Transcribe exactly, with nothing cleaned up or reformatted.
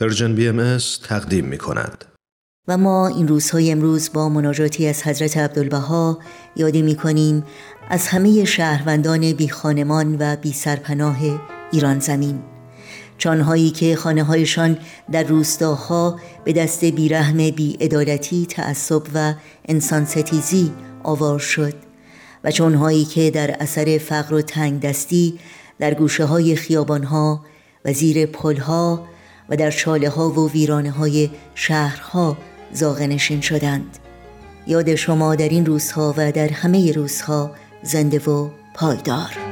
پرژن بی ام اس تقدیم می کند. و ما این روزهای امروز با مناجاتی از حضرت عبدالبها یاد می کنیم از همه شهروندان بی خانمان و بی سرپناه ایران زمین، چانهایی که خانه‌هایشان در روستاها به دست بیرحم بی‌عدالتی، تعصب و انسان ستیزی آوار شد و چانهایی که در اثر فقر و تنگ دستی در گوشه های خیابانها و زیر پلها و در چاله ها و ویرانه های شهرها زاغ نشین شدند. یاد شما در این روزها و در همه روزها زنده و پایدار.